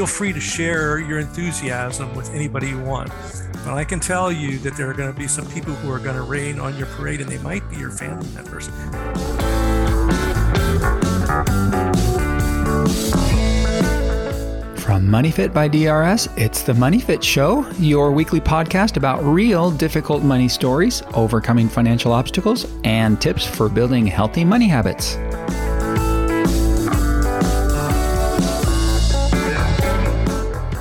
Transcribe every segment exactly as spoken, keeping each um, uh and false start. feel free to share your enthusiasm with anybody you want. But I can tell you that there are going to be some people who are going to rain on your parade, and they might be your family members. From Money Fit by D R S, it's the Money Fit Show, your weekly podcast about real difficult money stories, overcoming financial obstacles, and tips for building healthy money habits.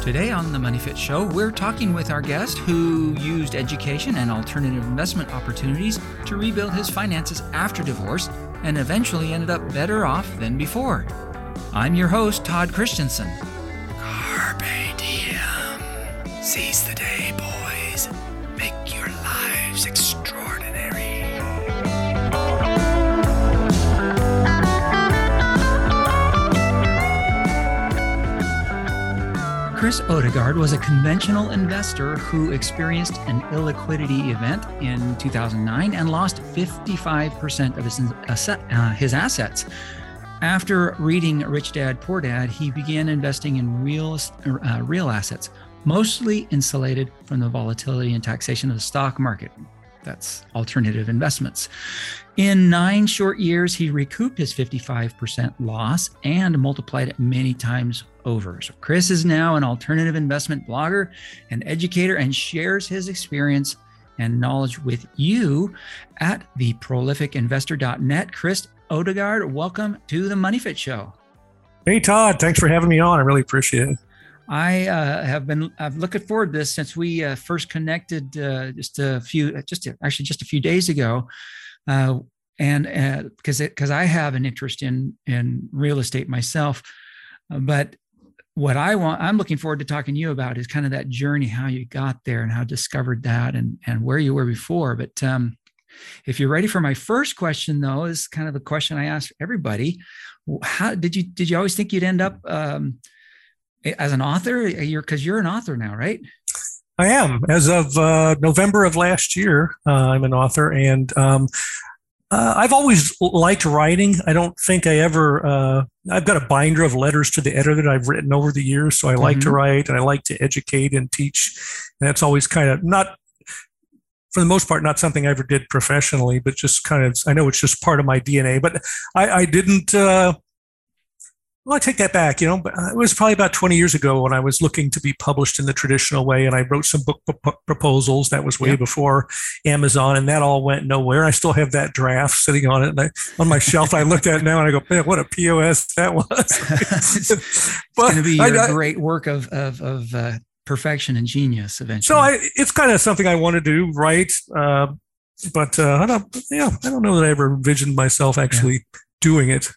Today on the Money Fit Show, we're talking with our guest who used education and alternative investment opportunities to rebuild his finances after divorce and eventually ended up better off than before. I'm your host, Todd Christensen. Carpe diem. Seize the day, boys. Make your lives extraordinary. Chris Odegard was a conventional investor who experienced an illiquidity event in two thousand nine and lost fifty-five percent of his, uh, his assets. After reading Rich Dad, Poor Dad, he began investing in real, uh, real assets, mostly insulated from the volatility and taxation of the stock market. That's alternative investments. In nine short years, he recouped his fifty-five percent loss and multiplied it many times over. So Chris is now an alternative investment blogger and educator and shares his experience and knowledge with you at the prolific investor dot net. Chris Odegard, welcome to the Money Fit Show. Hey, Todd. Thanks for having me on. I really appreciate it. I uh, have been I've looking forward to this since we uh, first connected uh, just a few, just a, actually just a few days ago. Uh, and because uh, because I have an interest in in real estate myself. But what I want, I'm looking forward to talking to you about is kind of that journey, how you got there and how discovered that and, and where you were before. But um, if you're ready for my first question, though, is kind of a question I ask everybody. How did you, did you always think you'd end up um, as an author? You're, cause you're an author now, right? I am. As of uh, November of last year, uh, I'm an author, and um, Uh, I've always liked writing. I don't think I ever, uh, I've got a binder of letters to the editor that I've written over the years. So I mm-hmm. like to write, and I like to educate and teach. And that's always kind of not, for the most part, not something I ever did professionally, but just kind of, I know it's just part of my D N A, but I, I didn't, uh, well, I take that back, you know, but it was probably about twenty years ago when I was looking to be published in the traditional way, and I wrote some book p- proposals. That was way yep. before Amazon, and that all went nowhere. I still have that draft sitting on it, and I, on my shelf. I looked at it now, and I go, man, what a P O S that was. It's, it's going to be your I, I, great work of, of, of uh, perfection and genius eventually. So I, it's kind of something I want to do, right? Uh, but uh, I, don't, yeah, I don't know that I ever envisioned myself actually yeah. doing it.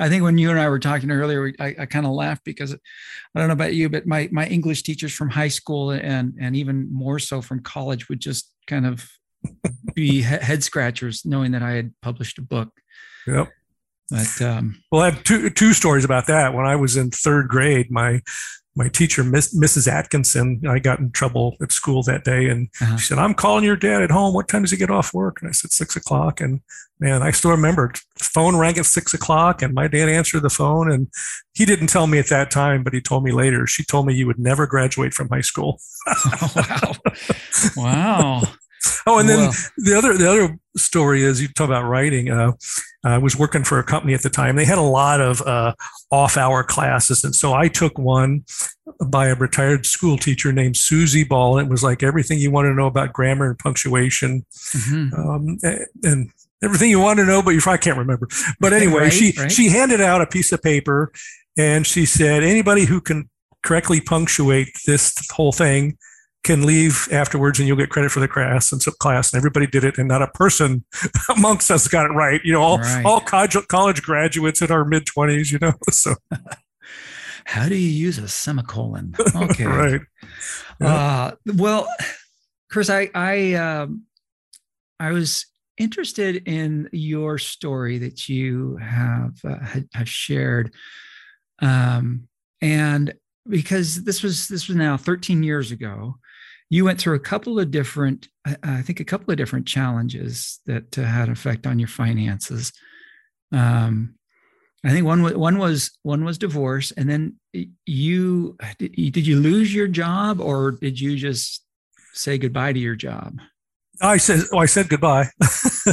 I think when you and I were talking earlier, I, I kind of laughed because I don't know about you, but my my English teachers from high school and and even more so from college would just kind of be head scratchers knowing that I had published a book. Yep. But um, well, I have two two stories about that. When I was in third grade, my my teacher, Miss, Missus Atkinson, I got in trouble at school that day, and uh-huh. she said, "I'm calling your dad at home. What time does he get off work?" And I said, six o'clock. And man, I still remember the phone rang at six o'clock, and my dad answered the phone. And he didn't tell me at that time, but he told me later. She told me you would never graduate from high school. Oh, wow! Wow! Oh, and then wow. the other the other story is, you talk about writing. Uh, I was working for a company at the time. They had a lot of uh, off-hour classes. And so I took one by a retired school teacher named Susie Ball. It was like everything you want to know about grammar and punctuation, mm-hmm. um, and everything you want to know, but you probably can't remember. But anyway, right, she, right. she handed out a piece of paper, and she said, anybody who can correctly punctuate this whole thing can leave afterwards, and you'll get credit for the class and subclass. And everybody did it, and not a person amongst us got it right. You know, all right. all college graduates in our mid twenties. You know, so how do you use a semicolon? Okay, right. Yeah. Uh, well, Chris, I I um, I was interested in your story that you have uh, have shared, um, and because this was this was now thirteen years ago. You went through a couple of different, I think a couple of different challenges that uh, had an effect on your finances. Um, I think one was one was one was divorce, and then you did, you did you lose your job, or did you just say goodbye to your job? I said, oh, I said goodbye.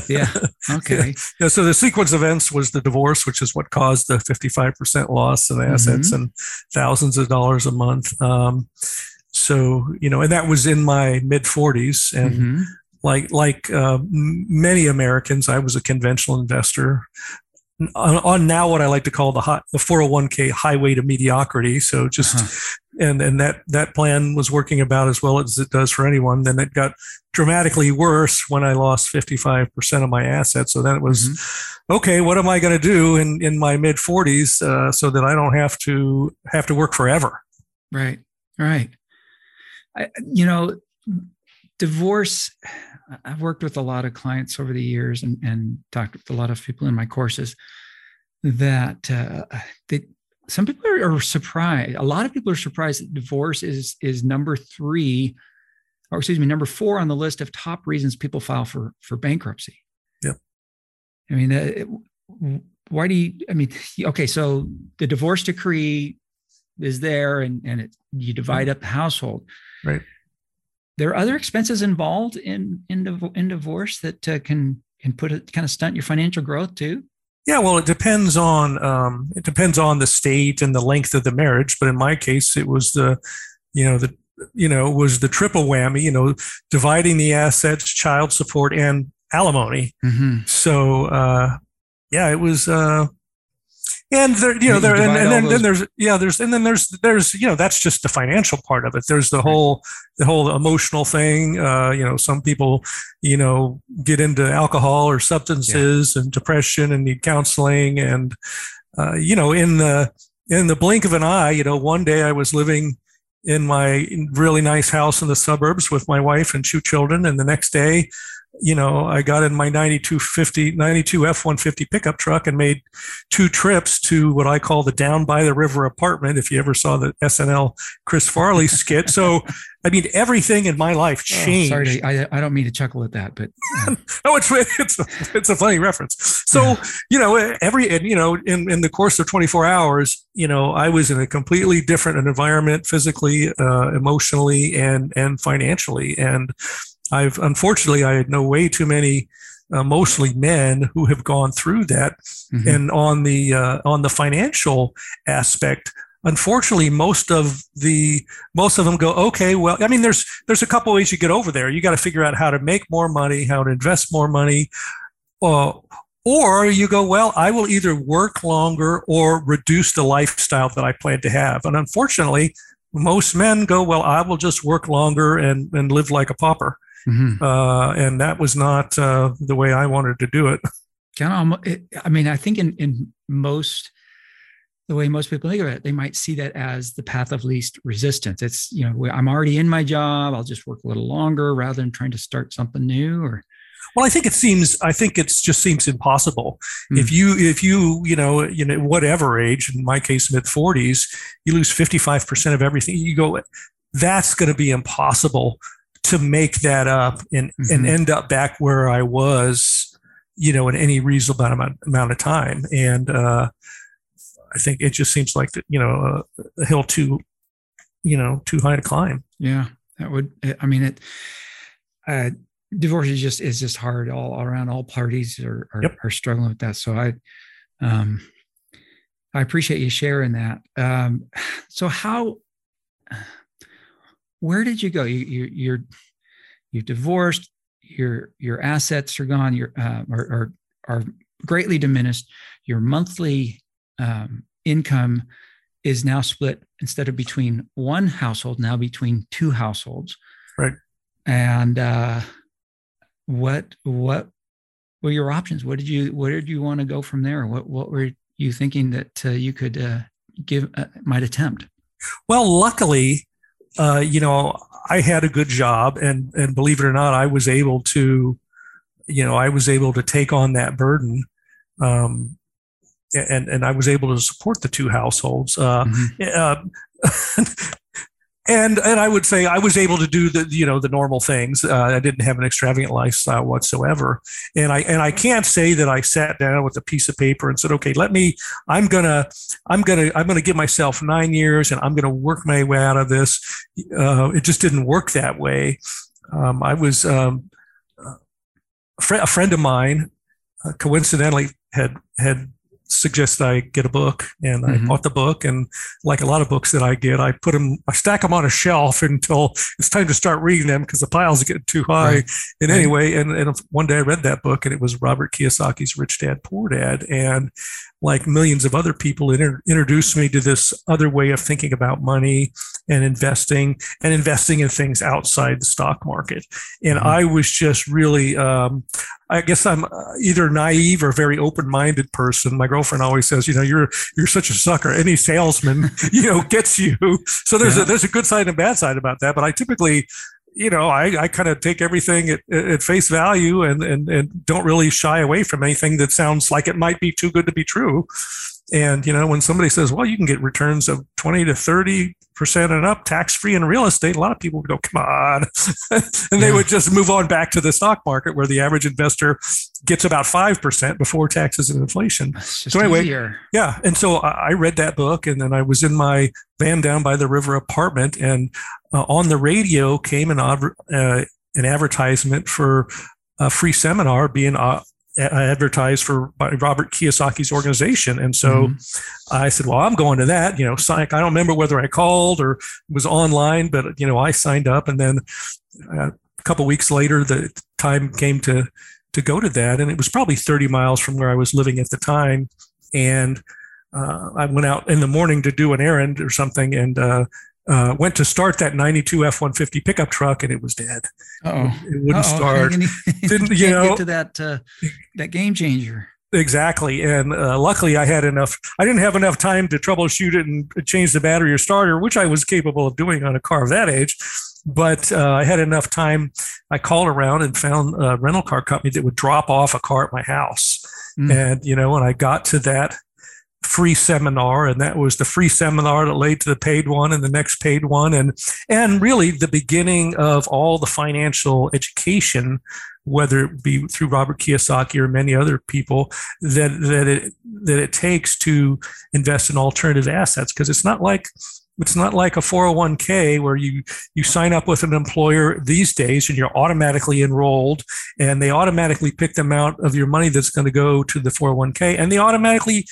Yeah. Okay. Yeah. Yeah. So the sequence of events was the divorce, which is what caused the fifty-five percent loss in assets mm-hmm. and thousands of dollars a month. Um, so, you know, and that was in my mid forties. And mm-hmm. like, like uh, many Americans, I was a conventional investor on, on now what I like to call the hot, the four oh one k highway to mediocrity. So just, uh-huh. And and that, that plan was working about as well as it does for anyone. Then it got dramatically worse when I lost fifty-five percent of my assets. So then it was, mm-hmm. okay, what am I going to do in, in my mid forties uh, so that I don't have to have to work forever? Right, right. I, you know, divorce, I've worked with a lot of clients over the years and, and talked with a lot of people in my courses that uh, they some people are, are surprised. A lot of people are surprised that divorce is is number three, or excuse me, number four on the list of top reasons people file for for bankruptcy. Yeah, I mean, uh, why do you? I mean, okay, so the divorce decree is there, and and it, you divide up the household. Right. There are other expenses involved in in, in divorce that uh, can can put a, kind of stunt your financial growth too. Yeah, well, it depends on um, it depends on the state and the length of the marriage. But in my case, it was the, you know, the you know it was the triple whammy. You know, dividing the assets, child support, and alimony. Mm-hmm. So, uh, yeah, it was. Uh, and there, you know, there, and, and then, then there's yeah, there's and then there's there's you know that's just the financial part of it. There's the whole the whole emotional thing. Uh, you know, some people. you know, get into alcohol or substances yeah. and depression and need counseling. And, uh, you know, in the, in the blink of an eye, you know, one day I was living in my really nice house in the suburbs with my wife and two children. And the next day, you know, I got in my ninety-two fifty, ninety-two F one fifty pickup truck and made two trips to what I call the down by the river apartment. If you ever saw the S N L Chris Farley skit. So, I mean, everything in my life changed. Oh, sorry, to, I, I don't mean to chuckle at that, but uh. no, it's it's it's a funny reference. So yeah. you know, every and, you know, in, in the course of twenty-four hours, you know, I was in a completely different environment, physically, uh, emotionally, and and financially. And I've unfortunately I know way too many, uh, mostly men, who have gone through that. Mm-hmm. And on the uh, on the financial aspect, unfortunately, most of the most of them go, okay, well, I mean, there's there's a couple ways you get over there. You got to figure out how to make more money, how to invest more money, uh, or you go, well, I will either work longer or reduce the lifestyle that I plan to have. And unfortunately, most men go, well, I will just work longer and and live like a pauper. Mm-hmm. Uh, and that was not uh, the way I wanted to do it. Kind of, I mean, I think in in most. The way most people think of it, they might see that as the path of least resistance. It's, you know, I'm already in my job. I'll just work a little longer rather than trying to start something new. Or, well, I think it seems. I think it just seems impossible. Mm. If you, if you, you know, you know, whatever age. In my case, mid forties, you lose fifty-five percent of everything. You go, that's going to be impossible to make that up and mm-hmm. and end up back where I was, you know, in any reasonable amount amount of time. And uh, I think it just seems like, you know, a hill too, you know, too high to climb. Yeah, that would. I mean, it. Uh, divorce is just is just hard all, all around. All parties are are, yep. are struggling with that. So I, um, I appreciate you sharing that. Um, so how, where did you go? You you you're, you've divorced. Your your assets are gone. Your uh, are, are are greatly diminished. Your monthly Um, income is now split, instead of between one household, now between two households. Right. And uh, what what were your options? What did you where did you want to go from there? What what were you thinking that uh, you could uh, give uh, might attempt? Well, luckily, uh, you know, I had a good job, and and believe it or not, I was able to, you know, I was able to take on that burden. Um, And and I was able to support the two households. Uh, mm-hmm. uh, And and I would say I was able to do the, you know, the normal things. Uh, I didn't have an extravagant lifestyle whatsoever. And I and I can't say that I sat down with a piece of paper and said, okay, let me, I'm gonna, I'm gonna, I'm gonna give myself nine years and I'm gonna work my way out of this. Uh, it just didn't work that way. Um, I was um, a, fr- a friend of mine, uh, coincidentally had had. suggested I get a book, and I mm-hmm. bought the book. And like a lot of books that I get, I put them, I stack them on a shelf until it's time to start reading them because the piles are getting too high. Right. And right. anyway, and, and one day I read that book, and it was Robert Kiyosaki's Rich Dad, Poor Dad. And like millions of other people, it inter- introduced me to this other way of thinking about money and investing and investing in things outside the stock market. And mm-hmm. I was just really, um, I guess I'm either naive or very open-minded person. My girlfriend always says, you know, you're you're such a sucker. Any salesman, you know, gets you. So there's yeah. a, there's a good side and a bad side about that. But I typically, you know, I, I kind of take everything at, at face value and, and and don't really shy away from anything that sounds like it might be too good to be true. And, you know, when somebody says, well, you can get returns of twenty to thirty percent and up tax-free in real estate, a lot of people would go, come on. and yeah. they would just move on back to the stock market where the average investor gets about five percent before taxes and inflation. That's just so anyway, easier. Yeah. And so I read that book, and then I was in my van down by the river apartment, and uh, on the radio came an, uh, an advertisement for a free seminar being uh, advertised for by Robert Kiyosaki's organization. And so mm-hmm. I said, well, I'm going to that, you know, I don't remember whether I called or was online, but, you know, I signed up. And then a couple of weeks later, the time came to, to go to that. And it was probably thirty miles from where I was living at the time. And uh, I went out in the morning to do an errand or something. And, uh, Uh, went to start that ninety-two F one fifty pickup truck, and it was dead. Oh, it wouldn't Uh-oh. start. He, he Didn't you know? Get to that uh, that game changer. Exactly, and uh, luckily I had enough. I didn't have enough time to troubleshoot it and change the battery or starter, which I was capable of doing on a car of that age. But uh, I had enough time. I called around and found a rental car company that would drop off a car at my house, mm. and you know, and I got to that free seminar, and that was the free seminar that led to the paid one and the next paid one, and and really the beginning of all the financial education, whether it be through Robert Kiyosaki or many other people, that that it that it takes to invest in alternative assets. Because it's not like It's not like a four oh one k where you, you sign up with an employer these days and you're automatically enrolled, and they automatically pick the amount of your money that's going to go to the four oh one k, and they automatically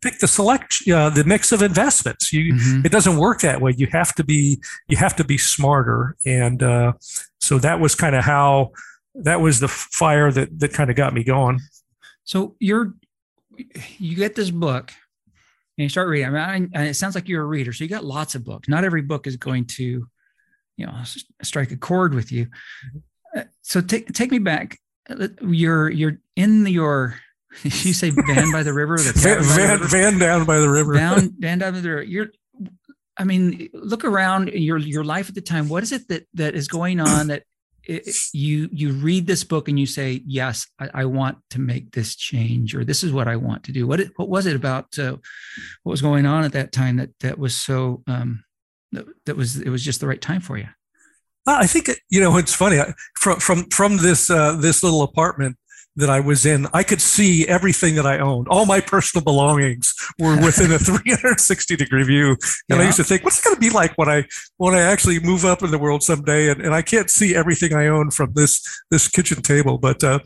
pick the select, uh, the mix of investments. You, mm-hmm. It doesn't work that way. You have to be, you have to be smarter. And uh, so that was kind of how, that was the fire that that kind of got me going. So you're, you get this book and you start reading. I mean, I, it sounds like you're a reader. So you got lots of books. Not every book is going to, you know, strike a chord with you. Uh, so take take me back. You're you're in your you say van by the river? The van, van, van down by the river. Down, down by the river. You're, I mean, look around your your life at the time. What is it that that is going on that it, you you read this book and you say, yes, I, I want to make this change, or this is what I want to do? What it, what was it about uh, what was going on at that time that that was so um, that, that was it was just the right time for you? I think you know it's funny I, from from from this uh, this little apartment that I was in, I could see everything that I owned. All my personal belongings were within a three sixty degree view. And yeah. I used to think, what's it going to be like when I when I actually move up in the world someday? And, and I can't see everything I own from this this kitchen table. But uh,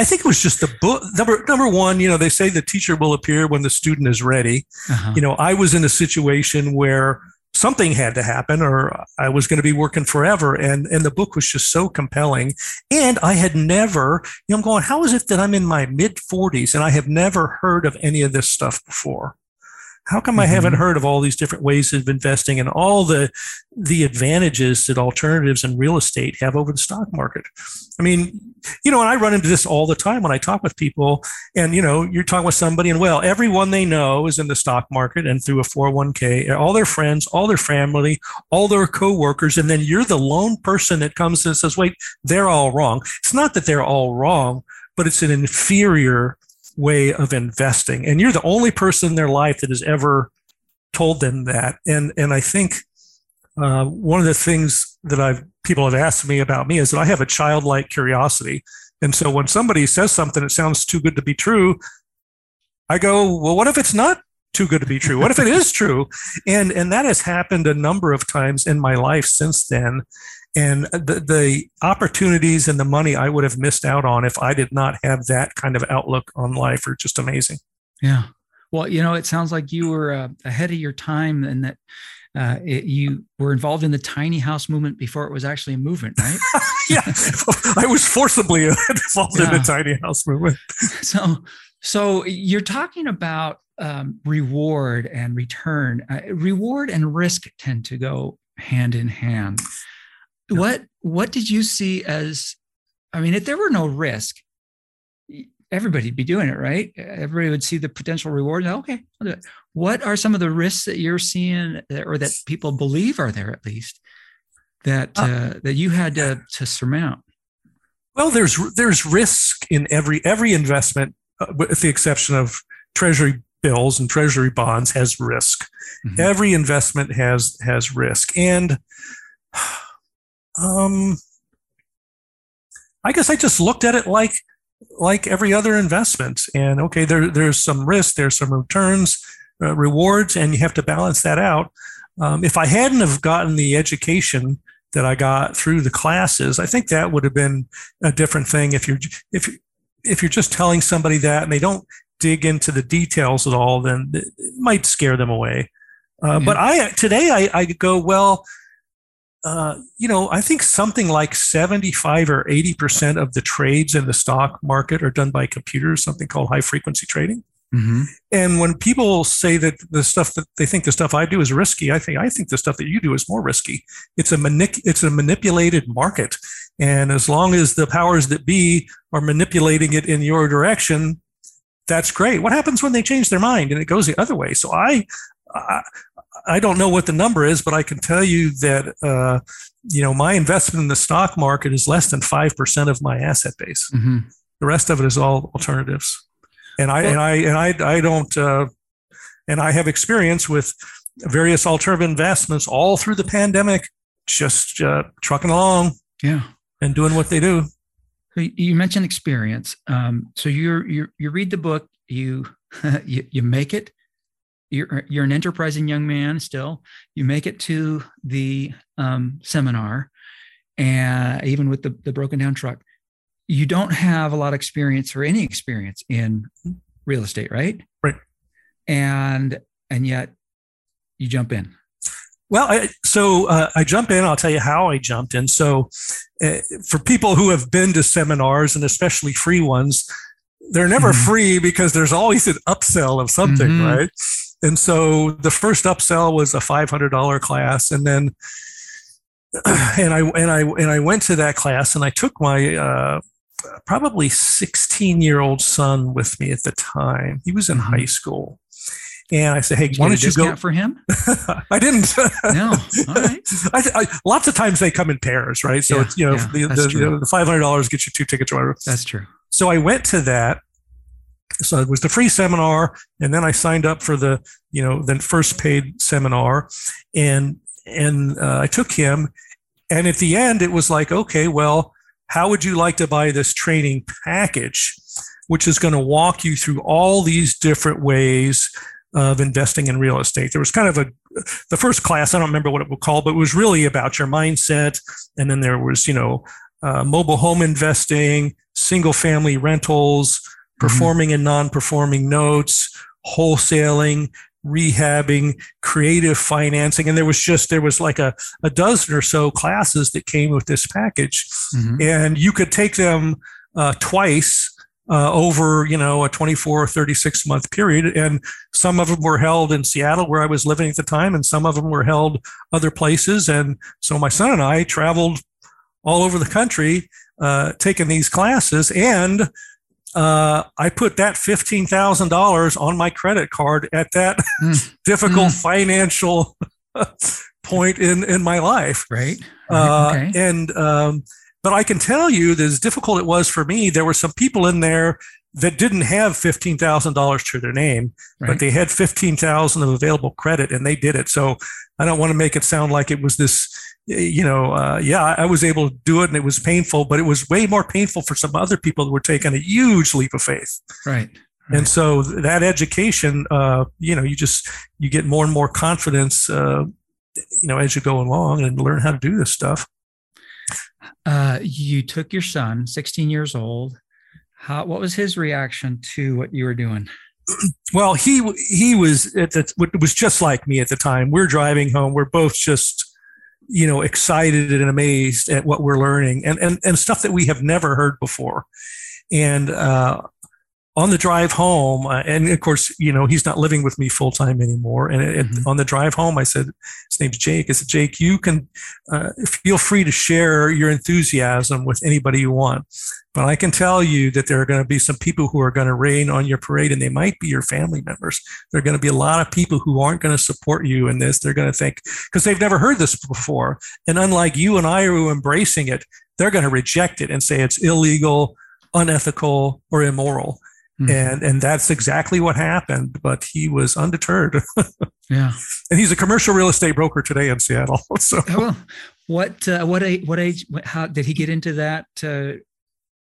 I think it was just the book. Number, number one, you know, they say the teacher will appear when the student is ready. Uh-huh. You know, I was in a situation where something had to happen, or I was going to be working forever. And, and the book was just so compelling. And I had never, you know, I'm going, how is it that I'm in my mid forties and I have never heard of any of this stuff before? How come mm-hmm. I haven't heard of all these different ways of investing and all the, the advantages that alternatives and real estate have over the stock market? I mean, you know, and I run into this all the time when I talk with people, and, you know, you're talking with somebody and, well, everyone they know is in the stock market and through a four oh one k, all their friends, all their family, all their coworkers. And then you're the lone person that comes and says, wait, they're all wrong. It's not that they're all wrong, but it's an inferior way of investing. And you're the only person in their life that has ever told them that. And, and I think Uh, one of the things that I've people have asked me about me is that I have a childlike curiosity. And so when somebody says something that sounds too good to be true, I go, well, what if it's not too good to be true? What if it is true? And and that has happened a number of times in my life since then. And the, the opportunities and the money I would have missed out on if I did not have that kind of outlook on life are just amazing. Yeah. Well, you know, it sounds like you were uh, ahead of your time and that uh, it, you were involved in the tiny house movement before it was actually a movement, right? Yeah. I was forcibly involved yeah. in the tiny house movement. So, so you're talking about um, reward and return. Uh, reward and risk tend to go hand in hand. What what did you see as, I mean, if there were no risk, everybody'd be doing it, right? Everybody would see the potential reward. And, okay, I'll do it. What are some of the risks that you're seeing or that people believe are there, at least, that uh, that you had to, to surmount? Well, there's there's risk in every every investment, uh, with the exception of treasury bills and treasury bonds, has risk. Mm-hmm. Every investment has has risk. And Um, I guess I just looked at it like, like every other investment, and okay, there, there's some risk, there's some returns, uh, rewards, and you have to balance that out. Um, if I hadn't have gotten the education that I got through the classes, I think that would have been a different thing. If you're, if, if you're just telling somebody that and they don't dig into the details at all, then it might scare them away. Uh, yeah. But I, today I, I go, well, Uh, you know, I think something like seventy-five or eighty percent of the trades in the stock market are done by computers, something called high frequency trading. Mm-hmm. And when people say that the stuff that they think the stuff I do is risky, I think I think the stuff that you do is more risky. It's a manip- it's a manipulated market. And as long as the powers that be are manipulating it in your direction, that's great. What happens when they change their mind and it goes the other way? So I... I I don't know what the number is, but I can tell you that, uh, you know, my investment in the stock market is less than five percent of my asset base. Mm-hmm. The rest of it is all alternatives. And I, well, and I, and I, I don't, uh, and I have experience with various alternative investments all through the pandemic, just uh, trucking along yeah, and doing what they do. So you mentioned experience. Um, so you're, you're, you read the book, you, you, you make it. You're, you're an enterprising young man still. You make it to the um, seminar, and even with the, the broken down truck, you don't have a lot of experience or any experience in real estate, right? Right. And and yet you jump in. Well, I, so uh, I jump in. I'll tell you how I jumped in. So uh, for people who have been to seminars, and especially free ones, they're never mm-hmm. free because there's always an upsell of something, mm-hmm. right? And so the first upsell was a five hundred dollars class, and then and I and I and I went to that class, and I took my uh, probably sixteen-year-old son with me at the time. He was in high school, and I said, "Hey, why don't you go for him?" I didn't. No, all right. I, I, lots of times they come in pairs, right? So yeah, it's, you know, yeah, the, the, you know, the five hundred dollars gets you two tickets or whatever. That's true. So I went to that. So it was the free seminar, and then I signed up for the, you know, the first paid seminar, and and uh, I took him, and at the end it was like, okay, well, how would you like to buy this training package, which is going to walk you through all these different ways of investing in real estate? There was kind of a, the first class, I don't remember what it was called, but it was really about your mindset, and then there was, you know, uh, mobile home investing, single family rentals, performing and non-performing notes, wholesaling, rehabbing, creative financing. And there was just, there was like a, a dozen or so classes that came with this package. Mm-hmm. And you could take them uh, twice uh, over, you know, a twenty-four or thirty-six month period. And some of them were held in Seattle where I was living at the time, and some of them were held other places. And so my son and I traveled all over the country uh, taking these classes, and Uh, I put that fifteen thousand dollars on my credit card at that mm. difficult mm. financial point in, in my life. Right. Uh, okay. And, um, but I can tell you that as difficult it was for me, there were some people in there that didn't have fifteen thousand dollars to their name, right. but they had fifteen thousand of available credit and they did it. So I don't want to make it sound like it was this, you know, uh, yeah, I was able to do it and it was painful, but it was way more painful for some other people that were taking a huge leap of faith. Right. Right. And so that education, uh, you know, you just, you get more and more confidence, uh, you know, as you go along and learn how to do this stuff. Uh, you took your son, sixteen years old. How, what was his reaction to what you were doing? Well, he he was at the, was just like me at the time. We're driving home. We're both just, you know, excited and amazed at what we're learning and and, and stuff that we have never heard before. And uh, on the drive home, uh, and of course, you know, he's not living with me full time anymore. And mm-hmm. it, on the drive home, I said, his name's Jake. I said, Jake, you can uh, feel free to share your enthusiasm with anybody you want. But I can tell you that there are going to be some people who are going to rain on your parade, and they might be your family members. There are going to be a lot of people who aren't going to support you in this. They're going to think, because they've never heard this before. And unlike you and I who are embracing it, they're going to reject it and say it's illegal, unethical, or immoral. Mm-hmm. And and that's exactly what happened. But he was undeterred. Yeah. And he's a commercial real estate broker today in Seattle. So well, what uh, what age, what age how did he get into that? Uh,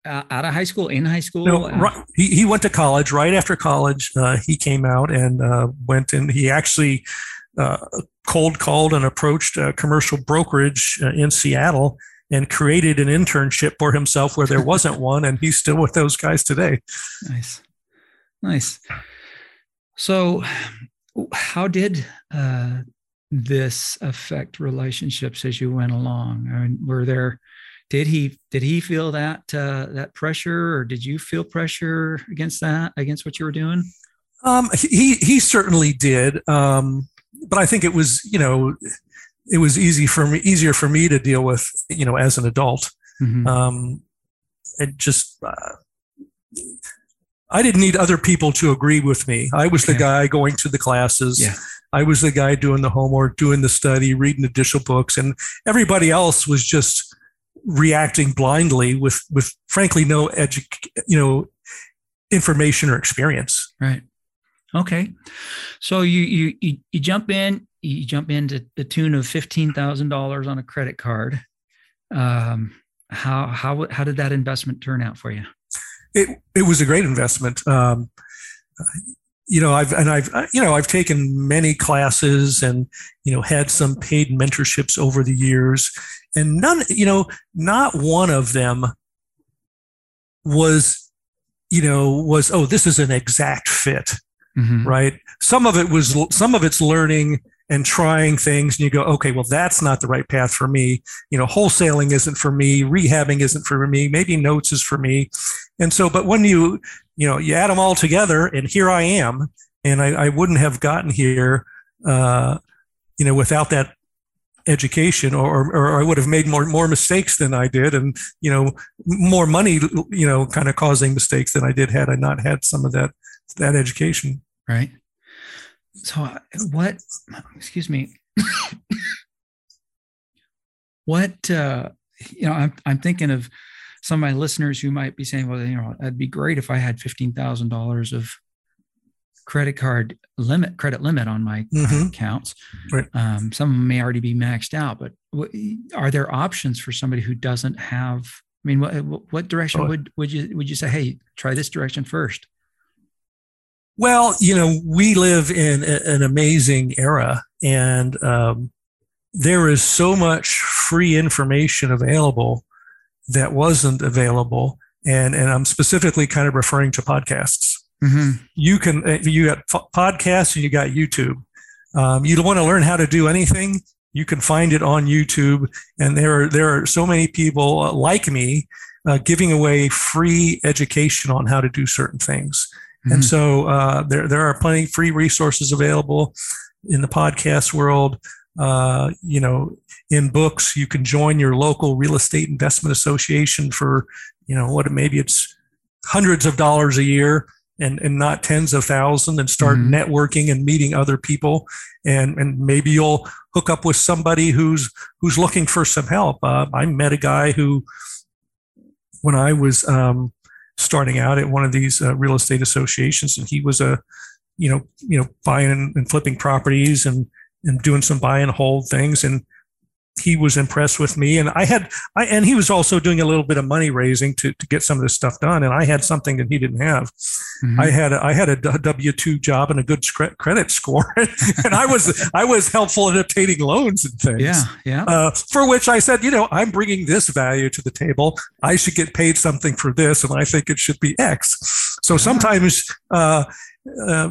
Uh, out of high school, in high school? No, right, he, he went to college. Right after college, uh, he came out and uh, went and he actually uh, cold called and approached a commercial brokerage uh, in Seattle and created an internship for himself where there wasn't one. And he's still with those guys today. Nice. Nice. So how did uh, this affect relationships as you went along? I mean, were there... Did he did he feel that uh, that pressure, or did you feel pressure against that against what you were doing? Um, he he certainly did, um, but I think it was you know it was easy for me easier for me to deal with you know as an adult. Mm-hmm. Um, it just uh, I didn't need other people to agree with me. I was okay. the guy going to the classes. Yeah. I was the guy doing the homework, doing the study, reading additional books, and everybody else was just reacting blindly with, with frankly, no edu- you know, information or experience. Right. Okay. So you, you, you, you jump in, you jump into the tune of fifteen thousand dollars on a credit card. Um, how, how, how did that investment turn out for you? It, it was a great investment. Um, you know, I've, and I've, you know, I've taken many classes and, you know, had some paid mentorships over the years. And none, you know, not one of them was, you know, was, oh, this is an exact fit, mm-hmm. right? Some of it was, some of it's learning and trying things. And you go, okay, well, that's not the right path for me. You know, wholesaling isn't for me. Rehabbing isn't for me. Maybe notes is for me. And so, but when you, you know, you add them all together and here I am, and I, I wouldn't have gotten here, uh, you know, without that education, or or I would have made more more mistakes than I did, and you know more money, you know, kind of causing mistakes than I did had I not had some of that that education. Right. So what? Excuse me. What? Uh, you know, I'm I'm thinking of some of my listeners who might be saying, "Well, you know, that'd be great if I had fifteen thousand dollars of credit card limit, credit limit on my mm-hmm. accounts. Right. Um, some may already be maxed out, but w- are there options for somebody who doesn't have, I mean, what, what direction oh. would, would you, would you say, hey, try this direction first? Well, you know, we live in a, an amazing era, and um, there is so much free information available that wasn't available. And, and I'm specifically kind of referring to podcasts. Mm-hmm. You can, you got podcasts and you got YouTube. Um, you want to learn how to do anything, you can find it on YouTube. And there are, there are so many people uh, like me uh, giving away free education on how to do certain things. Mm-hmm. And so uh, there, there are plenty of free resources available in the podcast world. Uh, you know, in books, you can join your local real estate investment association for, you know, what, maybe it's hundreds of dollars a year. And, and not tens of thousands, and start mm-hmm. networking and meeting other people. And, and maybe you'll hook up with somebody who's, who's looking for some help. Uh, I met a guy who, when I was um, starting out at one of these uh, real estate associations, and he was a, you know, you know, buying and flipping properties and and doing some buy and hold things, and he was impressed with me. And I had, I and he was also doing a little bit of money raising to to get some of this stuff done. And I had something that he didn't have. Mm-hmm. I had a, I had a W two job and a good credit score, and I was I was helpful in obtaining loans and things. Yeah, yeah. Uh, for which I said, you know, I'm bringing this value to the table. I should get paid something for this, and I think it should be X. So yeah. sometimes uh, uh,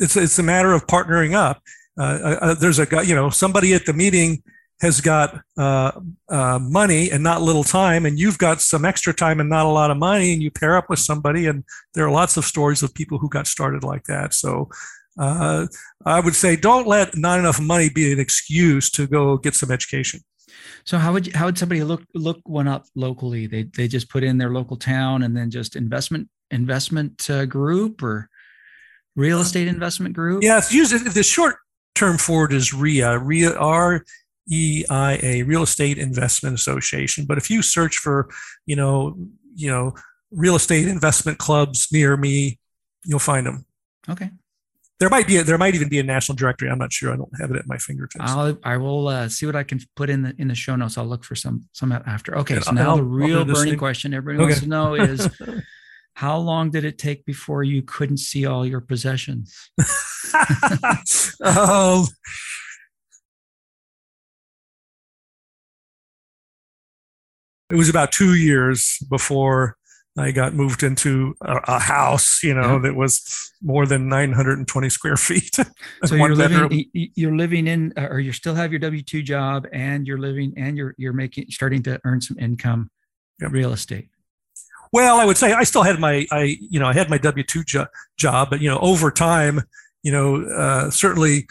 it's it's a matter of partnering up. Uh, uh, there's a guy, you know, somebody at the meeting has got uh, uh, money and not little time, and you've got some extra time and not a lot of money, and you pair up with somebody, and there are lots of stories of people who got started like that. So uh, I would say don't let not enough money be an excuse to go get some education. So how would you, how would somebody look look one up locally? They they just put in their local town and then just investment investment uh, group or real estate investment group? Yeah, it's usually the short term for it is REIA. REIA are E I A, Real Estate Investment Association. But if you search for, you know, you know, real estate investment clubs near me, you'll find them. Okay. There might be a, there might even be a national directory. I'm not sure. I don't have it at my fingertips. I'll, I will uh, see what I can put in the in the show notes. I'll look for some some after. Okay. So now I'll, the real burning question everybody okay. wants to know is, how long did it take before you couldn't see all your possessions? um, It was about two years before I got moved into a, a house, you know, yeah. that was more than nine hundred twenty square feet. So you're living, you're living in, or you still have your W two job, and you're living, and you're you're making, starting to earn some income, yep. real estate. Well, I would say I still had my, I you know, I had my W two jo- job, but you know, over time, you know, uh, certainly,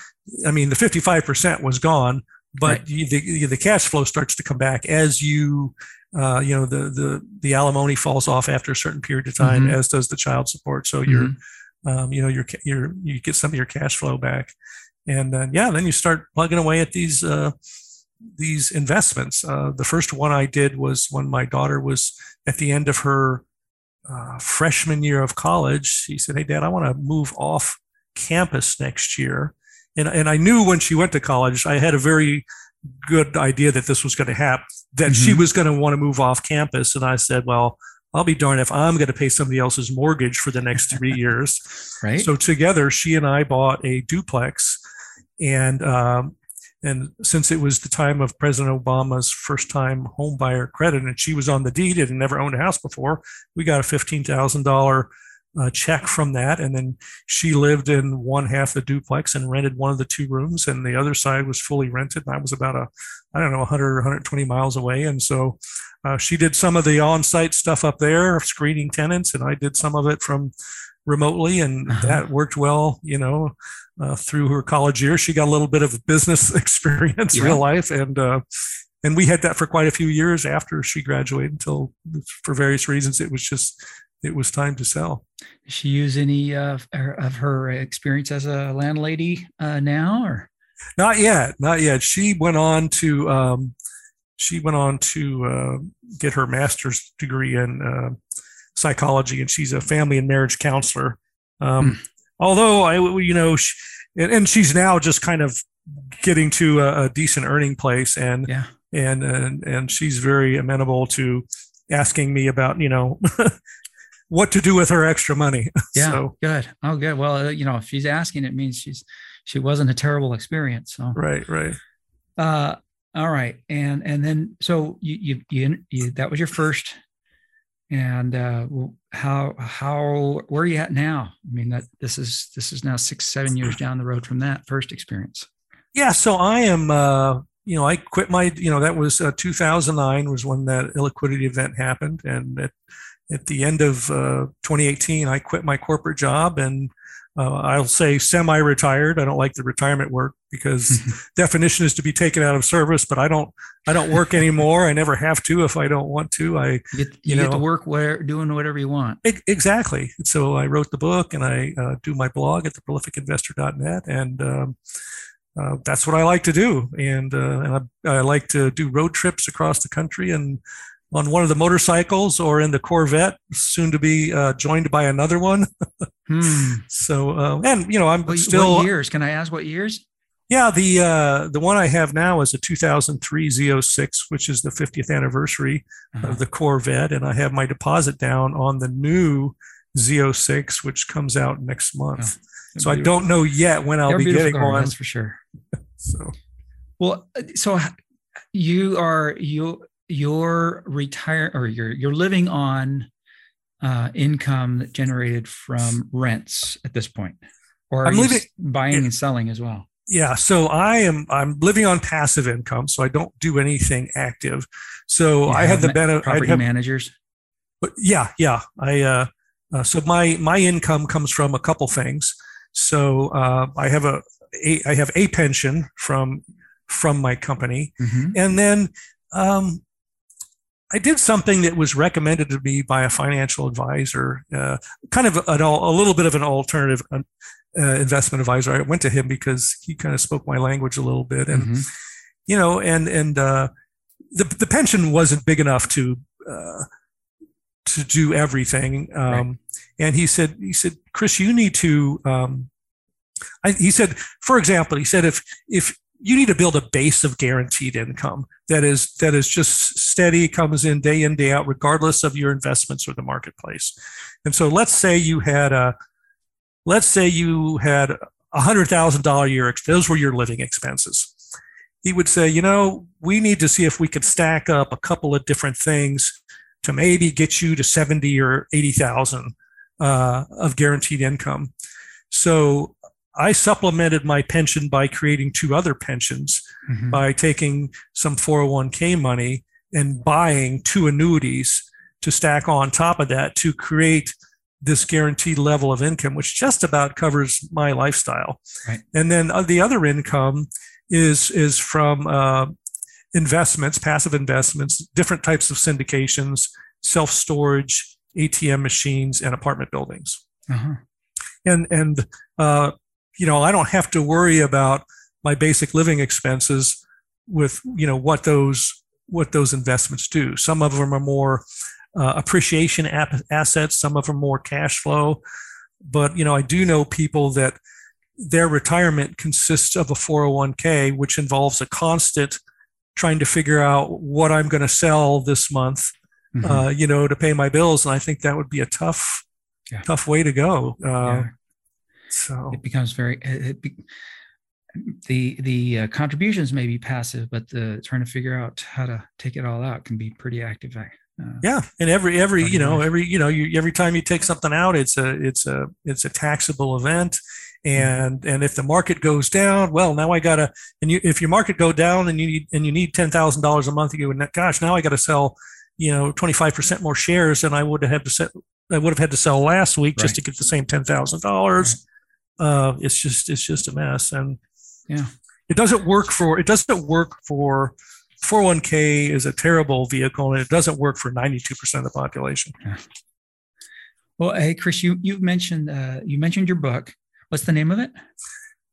I mean, the fifty-five percent was gone, but right. you, the the cash flow starts to come back as you. Uh, you know, the, the, the alimony falls off after a certain period of time, mm-hmm. as does the child support. So mm-hmm. you're, um, you know, you're, you're, you get some of your cash flow back, and then, yeah, then you start plugging away at these, uh, these investments. Uh, the first one I did was when my daughter was at the end of her uh, freshman year of college. She said, "Hey Dad, I want to move off campus next year." And, and I knew when she went to college, I had a very good idea that this was going to happen, that mm-hmm. she was going to want to move off campus. And I said, well, I'll be darned if I'm going to pay somebody else's mortgage for the next three years. Right. So together, she and I bought a duplex. And um, and since it was the time of President Obama's first-time homebuyer credit, and she was on the deed and had never owned a house before, we got a fifteen thousand dollars uh, check from that. And then she lived in one half the duplex and rented one of the two rooms, and the other side was fully rented. And I was about a, I don't know, one hundred, one hundred twenty miles away. And so uh, she did some of the on-site stuff up there, screening tenants, and I did some of it from remotely, and uh-huh. that worked well, you know, uh, through her college year. She got a little bit of business experience, yeah. real life. And, uh, and we had that for quite a few years after she graduated until, for various reasons, it was just, it was time to sell. Does she use any uh, of her experience as a landlady uh, now, or not yet? Not yet. She went on to um, she went on to uh, get her master's degree in uh, psychology, and she's a family and marriage counselor. Um, mm. Although I, you know, she, and she's now just kind of getting to a, a decent earning place, and yeah. and and and she's very amenable to asking me about, you know. what to do with her extra money. Yeah, so. Good. Oh, good. Well, you know, if she's asking, it means she's, she wasn't a terrible experience. So. Right, right. Uh, all right. And, and then, so you, you, you, you that was your first, and uh, how, how, where are you at now? I mean, that this is, this is now six, seven years down the road from that first experience. Yeah. So I am, uh, you know, I quit my, you know, that was uh, two thousand nine was when that illiquidity event happened. And it, At the end of uh, twenty eighteen, I quit my corporate job, and uh, I'll say semi-retired. I don't like the retirement word because definition is to be taken out of service. But I don't, I don't work anymore. I never have to if I don't want to. I you, get, you, you know, get to work where doing whatever you want. It, exactly. So I wrote the book, and I uh, do my blog at the prolific investor dot net, and um, uh, that's what I like to do. And uh, and I, I like to do road trips across the country and. on one of the motorcycles or in the Corvette, soon to be uh, joined by another one. hmm. So, uh, and you know, I'm what, still what years. Can I ask what years? Yeah. The, uh, the one I have now is a two thousand three Z oh six, which is the fiftieth anniversary uh-huh. of the Corvette. And I have my deposit down on the new Z oh six, which comes out next month. Oh, so beautiful. I don't know yet when I'll They're be getting one. That's for sure. so, well, so you are, you, Your retire or you're you're living on uh, income that generated from rents at this point, or are you living, buying yeah, and selling as well? Yeah, so I am I'm living on passive income, so I don't do anything active. So you I have the benefit property have, managers. But yeah, yeah, I uh, uh, so my my income comes from a couple things. So uh, I have a, a I have a pension from from my company, mm-hmm. and then. Um, I did something that was recommended to me by a financial advisor, uh, kind of an, a little bit of an alternative uh, investment advisor. I went to him because he kind of spoke my language a little bit, and mm-hmm. you know, and and uh, the the pension wasn't big enough to uh, to do everything. Um, right. And he said, he said, Chris, you need to. Um, I, he said, for example, he said, if if you need to build a base of guaranteed income that is that is just steady, comes in day in, day out, regardless of your investments or the marketplace. And so let's say you had a let's say you had a hundred thousand dollar a year, those were your living expenses. He would say, you know, we need to see if we could stack up a couple of different things to maybe get you to seventy or eighty thousand uh of guaranteed income. So I supplemented my pension by creating two other pensions mm-hmm. by taking some four oh one k money and buying two annuities to stack on top of that to create this guaranteed level of income, which just about covers my lifestyle. Right. And then the other income is, is from uh, investments, passive investments, different types of syndications, self-storage, A T M machines, and apartment buildings. Uh-huh. And, and, uh, you know, I don't have to worry about my basic living expenses with, you know, what those what those investments do. Some of them are more uh, appreciation ap- assets. Some of them are more cash flow. But, you know, I do know people that their retirement consists of a four oh one k, which involves a constant trying to figure out what I'm going to sell this month, mm-hmm. uh, you know, to pay my bills. And I think that would be a tough, yeah. tough way to go. Uh, yeah. So it becomes very, it be, the the uh, contributions may be passive, but the trying to figure out how to take it all out can be pretty active. Uh, yeah, and every every you know every you know you, every time you take something out, it's a it's a it's a taxable event, and and if the market goes down, well, now I gotta and you if your market go down and you need and you need ten thousand dollars a month, you go, gosh, now I gotta sell, you know, twenty five percent more shares than I would have had to sell, I would have had to sell last week right. just to get the same ten thousand dollars. Uh, it's just it's just a mess, and yeah, it doesn't work for it doesn't work for four oh one k is a terrible vehicle, and it doesn't work for ninety-two percent of the population. Yeah. Well, hey Chris, you you've mentioned uh, you mentioned your book. What's the name of it?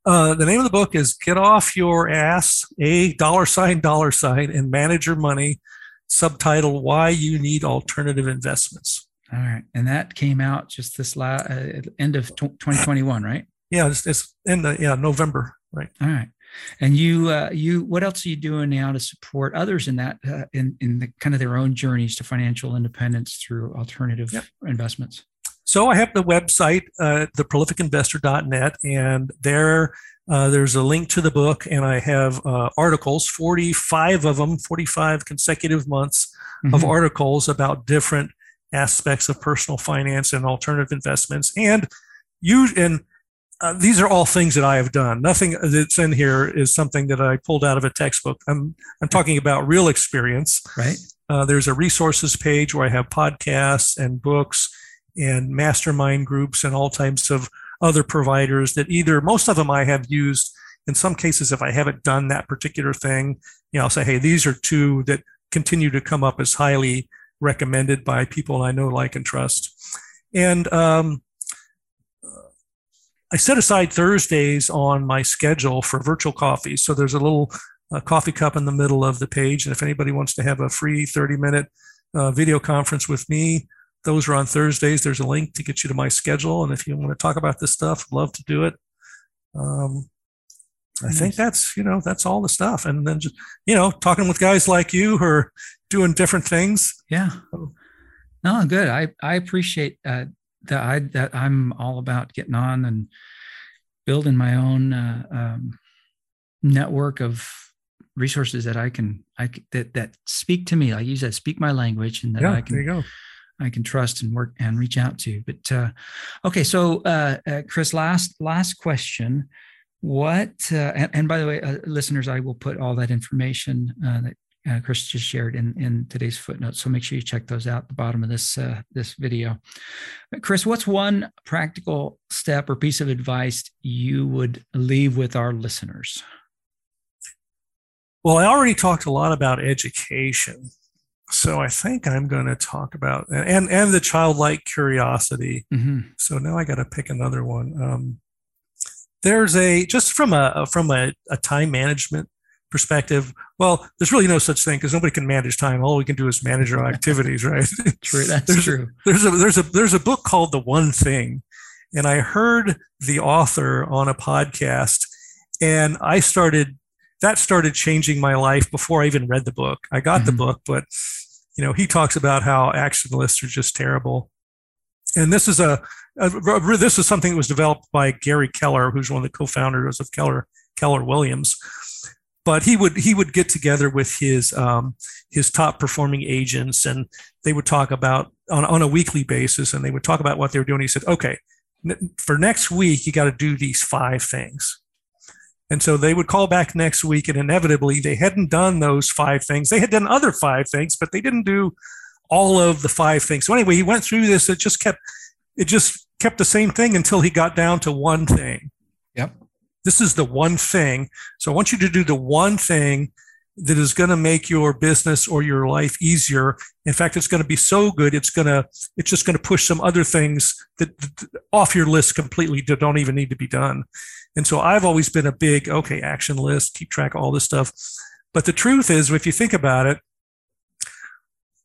Uh, the name of the book is "Get Off Your Ass, a dollar sign dollar sign and Manage Your Money." Subtitle: Why You Need Alternative Investments. All right, and that came out just this last uh, end of twenty twenty-one, right? Yeah, it's, it's in the yeah November, right? All right, and you uh, you what else are you doing now to support others in that uh, in in the kind of their own journeys to financial independence through alternative yep. investments? So I have the website uh, the prolific investor dot net, and there uh, there's a link to the book, and I have uh, articles, forty-five of them, forty-five consecutive months mm-hmm. of articles about different aspects of personal finance and alternative investments, and you and uh, these are all things that I have done. Nothing that's in here is something that I pulled out of a textbook. I'm I'm talking about real experience. Right. Uh, there's a resources page where I have podcasts and books and mastermind groups and all types of other providers that either most of them I have used. In some cases, if I haven't done that particular thing, you know, I'll say, hey, these are two that continue to come up as highly recommended by people I know, like, and trust. And um, I set aside Thursdays on my schedule for virtual coffee. So there's a little uh, coffee cup in the middle of the page. And if anybody wants to have a free thirty minute uh, video conference with me. Those are on Thursdays. There's a link to get you to my schedule. And if you want to talk about this stuff, love to do it. Um, I nice. think that's, you know, that's all the stuff. And then, just, you know, talking with guys like you who are doing different things. Yeah. No, good. I, I appreciate uh, that. I, that I'm all about getting on and building my own uh, um, network of resources that I can, I that, that speak to me. I use that, speak my language, and that yeah, I can, there you go. I can trust and work and reach out to. But uh, okay, so uh, uh, Chris, last last question. What uh, and, and by the way, uh, listeners, I will put all that information uh, that uh, Chris just shared in in today's footnotes. So make sure you check those out at the bottom of this uh, this video. But Chris, what's one practical step or piece of advice you would leave with our listeners? Well, I already talked a lot about education. So I think I'm going to talk about, and and the childlike curiosity. Mm-hmm. So now I got to pick another one. Um, there's a, just from a from a, a time management perspective, well, there's really no such thing because nobody can manage time. All we can do is manage our activities, right? True, that's there's, true. There's a, there's, a, there's a book called The One Thing, and I heard the author on a podcast, and I started That started changing my life before I even read the book. I got mm-hmm. the book, but you know, he talks about how action lists are just terrible. And this is a, a this is something that was developed by Gary Keller, who's one of the co-founders of Keller Keller Williams. But he would he would get together with his um, his top performing agents, and they would talk about on on a weekly basis, and they would talk about what they were doing. He said, "Okay, for next week, you got to do these five things." And so they would call back next week, and inevitably they hadn't done those five things. They had done other five things, but they didn't do all of the five things. So anyway, he went through this. It just kept, it just kept the same thing until he got down to one thing. Yep. This is the one thing. So I want you to do the one thing that is going to make your business or your life easier. In fact, it's going to be so good, it's going to, it's just going to push some other things that, that off your list completely that don't even need to be done. And so I've always been a big, okay, action list, keep track of all this stuff. But the truth is, if you think about it,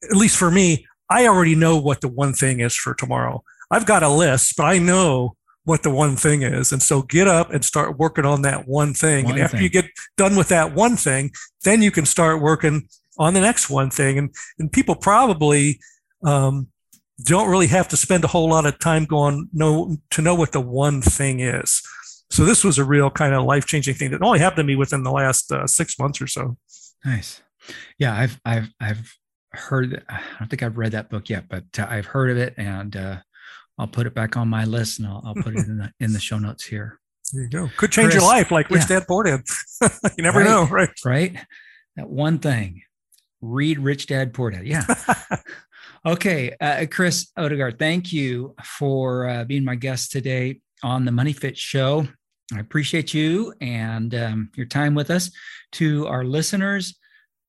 at least for me, I already know what the one thing is for tomorrow. I've got a list, but I know what the one thing is. And so get up and start working on that one thing. One and after thing. you get done with that one thing, then you can start working on the next one thing. And, and people probably um, don't really have to spend a whole lot of time going no, to know what the one thing is. So this was a real kind of life-changing thing that only happened to me within the last uh, six months or so. Nice. Yeah. I've, I've, I've heard, I don't think I've read that book yet, but uh, I've heard of it, and uh, I'll put it back on my list, and I'll, I'll put it in the, in the show notes here. There you go. Could change Chris, your life. Like Rich yeah. Dad Poor Dad. You never right, know. Right. Right. That one thing, read Rich Dad Poor Dad. Yeah. Okay. Uh, Chris Odegard, thank you for uh, being my guest today on the Money Fit Show. I appreciate you and um, your time with us. To our listeners,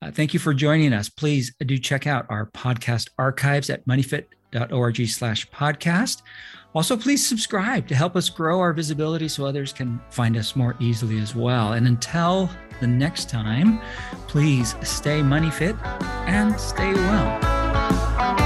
uh, thank you for joining us. Please do check out our podcast archives at moneyfit dot org slash podcast. Also, please subscribe to help us grow our visibility so others can find us more easily as well. And until the next time, please stay money fit and stay well.